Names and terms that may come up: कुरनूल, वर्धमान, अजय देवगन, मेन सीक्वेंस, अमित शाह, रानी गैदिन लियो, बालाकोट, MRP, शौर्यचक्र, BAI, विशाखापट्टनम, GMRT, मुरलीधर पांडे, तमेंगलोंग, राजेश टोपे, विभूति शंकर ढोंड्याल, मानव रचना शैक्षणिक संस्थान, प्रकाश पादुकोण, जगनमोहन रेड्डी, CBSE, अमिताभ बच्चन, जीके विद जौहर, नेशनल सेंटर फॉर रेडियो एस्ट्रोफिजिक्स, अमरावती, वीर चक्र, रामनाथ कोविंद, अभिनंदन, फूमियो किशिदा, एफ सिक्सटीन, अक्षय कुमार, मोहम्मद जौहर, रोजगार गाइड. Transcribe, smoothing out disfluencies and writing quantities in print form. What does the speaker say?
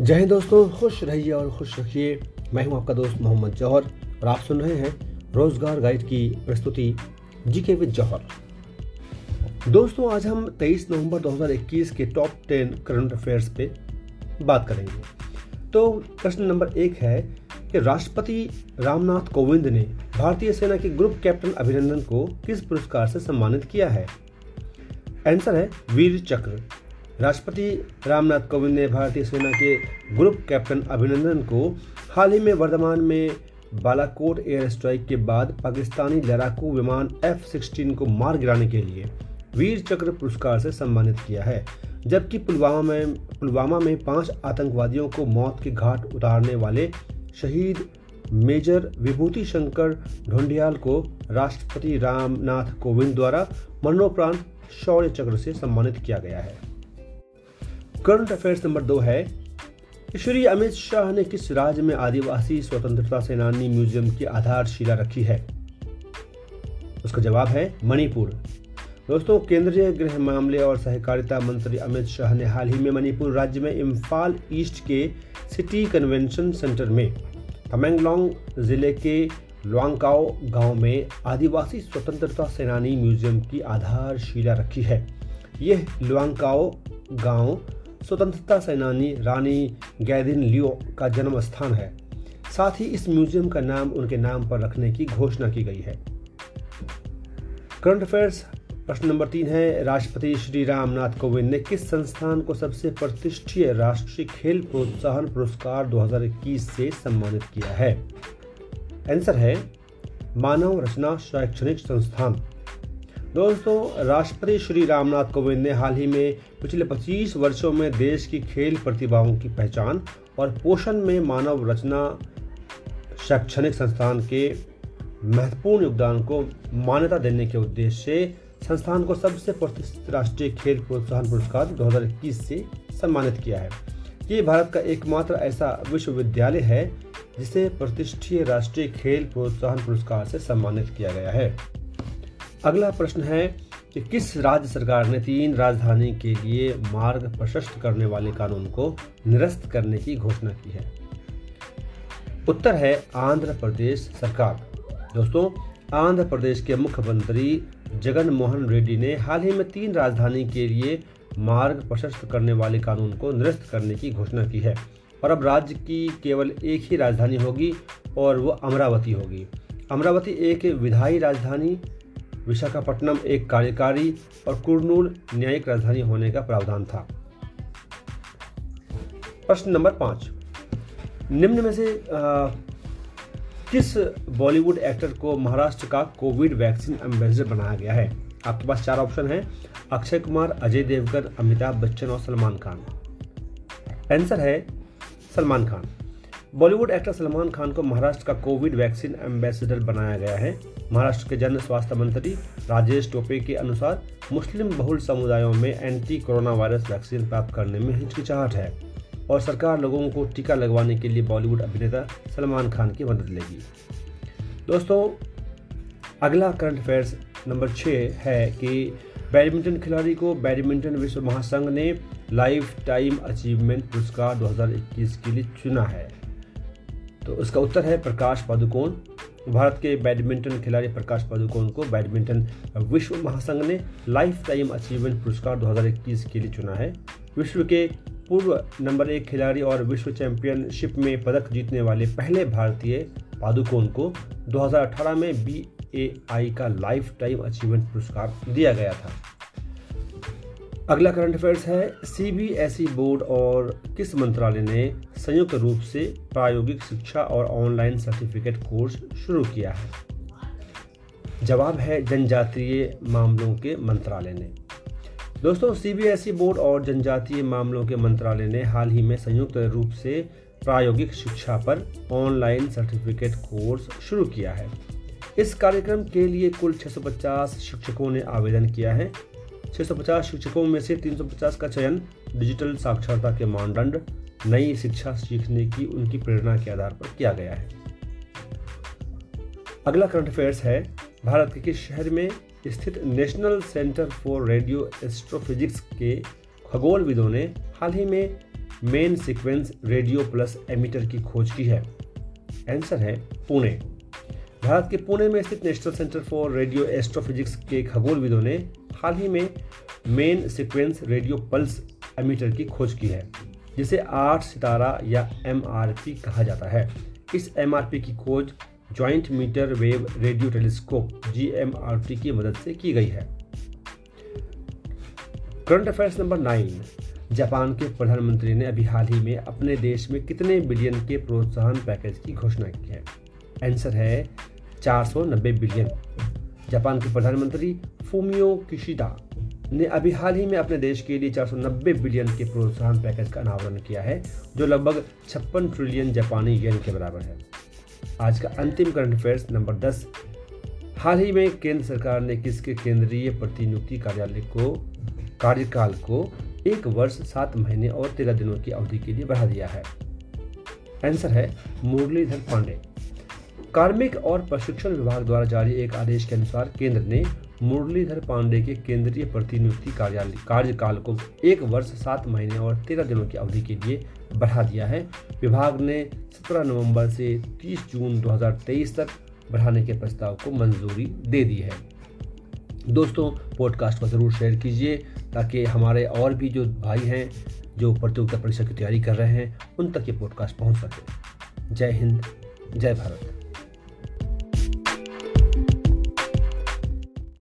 जय हिंद दोस्तों, खुश रहिए और खुश रखिए। मैं हूं आपका दोस्त मोहम्मद जौहर और आप सुन रहे हैं रोजगार गाइड की प्रस्तुति जीके विद जौहर। दोस्तों, आज हम 23 नवंबर 2021 के टॉप 10 करंट अफेयर्स पे बात करेंगे। तो प्रश्न नंबर 1 है कि राष्ट्रपति रामनाथ कोविंद ने भारतीय सेना के ग्रुप कैप्टन अभिनंदन को किस पुरस्कार से सम्मानित किया है? आंसर है वीर चक्र। राष्ट्रपति रामनाथ कोविंद ने भारतीय सेना के ग्रुप कैप्टन अभिनंदन को हाल ही में वर्धमान में बालाकोट एयर स्ट्राइक के बाद पाकिस्तानी लड़ाकू विमान F-16 को मार गिराने के लिए वीर चक्र पुरस्कार से सम्मानित किया है, जबकि पुलवामा में 5 आतंकवादियों को मौत के घाट उतारने वाले शहीद मेजर विभूति शंकर ढोंड्याल को राष्ट्रपति रामनाथ कोविंद द्वारा मरणोपरांत शौर्यचक्र से सम्मानित किया गया है। करंट अफेयर्स नंबर 2 है, श्री अमित शाह ने किस राज्य में आदिवासी स्वतंत्रता सेनानी म्यूजियम की आधारशिला रखी है? उसका जवाब है मणिपुर। दोस्तों, केंद्रीय गृह मामले और सहकारिता मंत्री अमित शाह ने हाल ही में मणिपुर राज्य में इम्फाल ईस्ट के सिटी कन्वेंशन सेंटर में तमेंगलोंग जिले के लुवांकाओ गांव में आदिवासी स्वतंत्रता सेनानी म्यूजियम की आधारशिला रखी है। यह लुवांकाओ गांव स्वतंत्रता सेनानी रानी गैदिन लियो का जन्म स्थान है। साथ ही इस म्यूजियम का नाम उनके नाम पर रखने की घोषणा की गई है। करंट अफेयर्स प्रश्न नंबर 3 है, राष्ट्रपति श्री रामनाथ कोविंद ने किस संस्थान को सबसे प्रतिष्ठित राष्ट्रीय खेल प्रोत्साहन पुरस्कार 2021 से सम्मानित किया है? आंसर है मानव रचना शैक्षणिक संस्थान। दोस्तों, राष्ट्रपति श्री रामनाथ कोविंद ने हाल ही में पिछले 25 वर्षों में देश की खेल प्रतिभाओं की पहचान और पोषण में मानव रचना शैक्षणिक संस्थान के महत्वपूर्ण योगदान को मान्यता देने के उद्देश्य से संस्थान को सबसे प्रतिष्ठित राष्ट्रीय खेल प्रोत्साहन पुरस्कार 2021 से सम्मानित किया है। ये भारत का एकमात्र ऐसा विश्वविद्यालय है जिसे प्रतिष्ठित राष्ट्रीय खेल प्रोत्साहन पुरस्कार से सम्मानित किया गया है। अगला प्रश्न है कि किस राज्य सरकार ने 3 राजधानी के लिए मार्ग प्रशस्त करने वाले कानून को निरस्त करने की घोषणा की है? उत्तर है आंध्र प्रदेश सरकार। दोस्तों, आंध्र प्रदेश के मुख्यमंत्री जगनमोहन रेड्डी ने हाल ही में 3 राजधानी के लिए मार्ग प्रशस्त करने वाले कानून को निरस्त करने की घोषणा की है और अब राज्य की केवल एक ही राजधानी होगी और वो अमरावती होगी। अमरावती एक विधायी राजधानी, विशाखापट्टनम एक कार्यकारी और कुरनूल न्यायिक राजधानी होने का प्रावधान था। प्रश्न नंबर 5, निम्न में से किस बॉलीवुड एक्टर को महाराष्ट्र का कोविड वैक्सीन एम्बेसडर बनाया गया है? आपके पास 4 ऑप्शन हैं, अक्षय कुमार, अजय देवगन, अमिताभ बच्चन और सलमान खान। आंसर है सलमान खान। बॉलीवुड एक्टर सलमान खान को महाराष्ट्र का कोविड वैक्सीन एम्बेसडर बनाया गया है। महाराष्ट्र के जन स्वास्थ्य मंत्री राजेश टोपे के अनुसार मुस्लिम बहुल समुदायों में एंटी कोरोना वायरस वैक्सीन प्राप्त करने में हिचकिचाहट है और सरकार लोगों को टीका लगवाने के लिए बॉलीवुड अभिनेता सलमान खान की मदद लेगी। दोस्तों, अगला करंट अफेयर्स नंबर 6 है कि बैडमिंटन खिलाड़ी को बैडमिंटन विश्व महासंघ ने लाइफ टाइम अचीवमेंट पुरस्कार 2021 के लिए चुना है। तो उसका उत्तर है प्रकाश पादुकोण। भारत के बैडमिंटन खिलाड़ी प्रकाश पादुकोण को बैडमिंटन विश्व महासंघ ने लाइफ टाइम अचीवमेंट पुरस्कार 2021 के लिए चुना है। विश्व के पूर्व नंबर 1 खिलाड़ी और विश्व चैंपियनशिप में पदक जीतने वाले पहले भारतीय पादुकोण को 2018 में BAI का लाइफ टाइम अचीवमेंट पुरस्कार दिया गया था। अगला करंट अफेयर्स है, CBSE बोर्ड और किस मंत्रालय ने संयुक्त रूप से प्रायोगिक शिक्षा और ऑनलाइन सर्टिफिकेट कोर्स शुरू किया है? जवाब है जनजातीय मामलों के मंत्रालय ने। दोस्तों, CBSE बोर्ड और जनजातीय मामलों के मंत्रालय ने हाल ही में संयुक्त रूप से प्रायोगिक शिक्षा पर ऑनलाइन सर्टिफिकेट कोर्स शुरू किया है। इस कार्यक्रम के लिए कुल 650 शिक्षकों ने आवेदन किया है। 650 शिक्षकों में से 350 का चयन डिजिटल साक्षरता के मानदंड, नई शिक्षा सीखने की उनकी प्रेरणा के आधार पर किया गया है। अगला करंट अफेयर्स है, भारत के किस शहर में स्थित नेशनल सेंटर फॉर रेडियो एस्ट्रोफिजिक्स के खगोलविदों ने हाल ही में मेन सीक्वेंस radio plus emitter की खोज की है। आंसर है पुणे। भारत के पुणे में स्थित नेशनल सेंटर फॉर रेडियो एस्ट्रोफिजिक्स के खगोलविदों ने हाल ही में मेन सीक्वेंस radio pulse emitter की खोज की है, जिसे 8 सितारा या MRP कहा जाता है। इस MRP की खोज joint metre wave radio telescope GMRT की मदद से की गई है। Current affairs number 9। जापान के प्रधानमंत्री ने अभी हाल ही में अपने देश में कितने बिलियन के प्रोत्साहन पैकेज की घोषणा की है? आंसर है 490 बिलियन। जापान के प्रधानमंत्री फूमियो किशिदा ने अभी हाल ही में अपने देश के लिए 490 बिलियन के प्रोत्साहन पैकेज का अनावरण किया है, जो लगभग 56 ट्रिलियन जापानी येन के बराबर है। आज का अंतिम करंट अफेयर्स नंबर 10। हाल ही में केंद्र सरकार ने किसके केंद्रीय प्रतिनियुक्ति कार्यालय को कार्यकाल को 1 वर्ष 7 महीने और 13 दिनों की अवधि के लिए बढ़ा दिया है? आंसर है मुरलीधर पांडे। कार्मिक और प्रशिक्षण विभाग द्वारा जारी एक आदेश के अनुसार केंद्र ने मुरलीधर पांडे के केंद्रीय प्रतिनियुक्ति कार्यकाल को 1 वर्ष 7 महीने और 13 दिनों की अवधि के लिए बढ़ा दिया है। विभाग ने 17 नवंबर से 30 जून 2023 तक बढ़ाने के प्रस्ताव को मंजूरी दे दी है। दोस्तों, पॉडकास्ट को ज़रूर शेयर कीजिए ताकि हमारे और भी जो भाई हैं जो प्रतियोगिता परीक्षा की तैयारी कर रहे हैं उन तक ये पॉडकास्ट पहुँच सके। जय हिंद, जय भारत।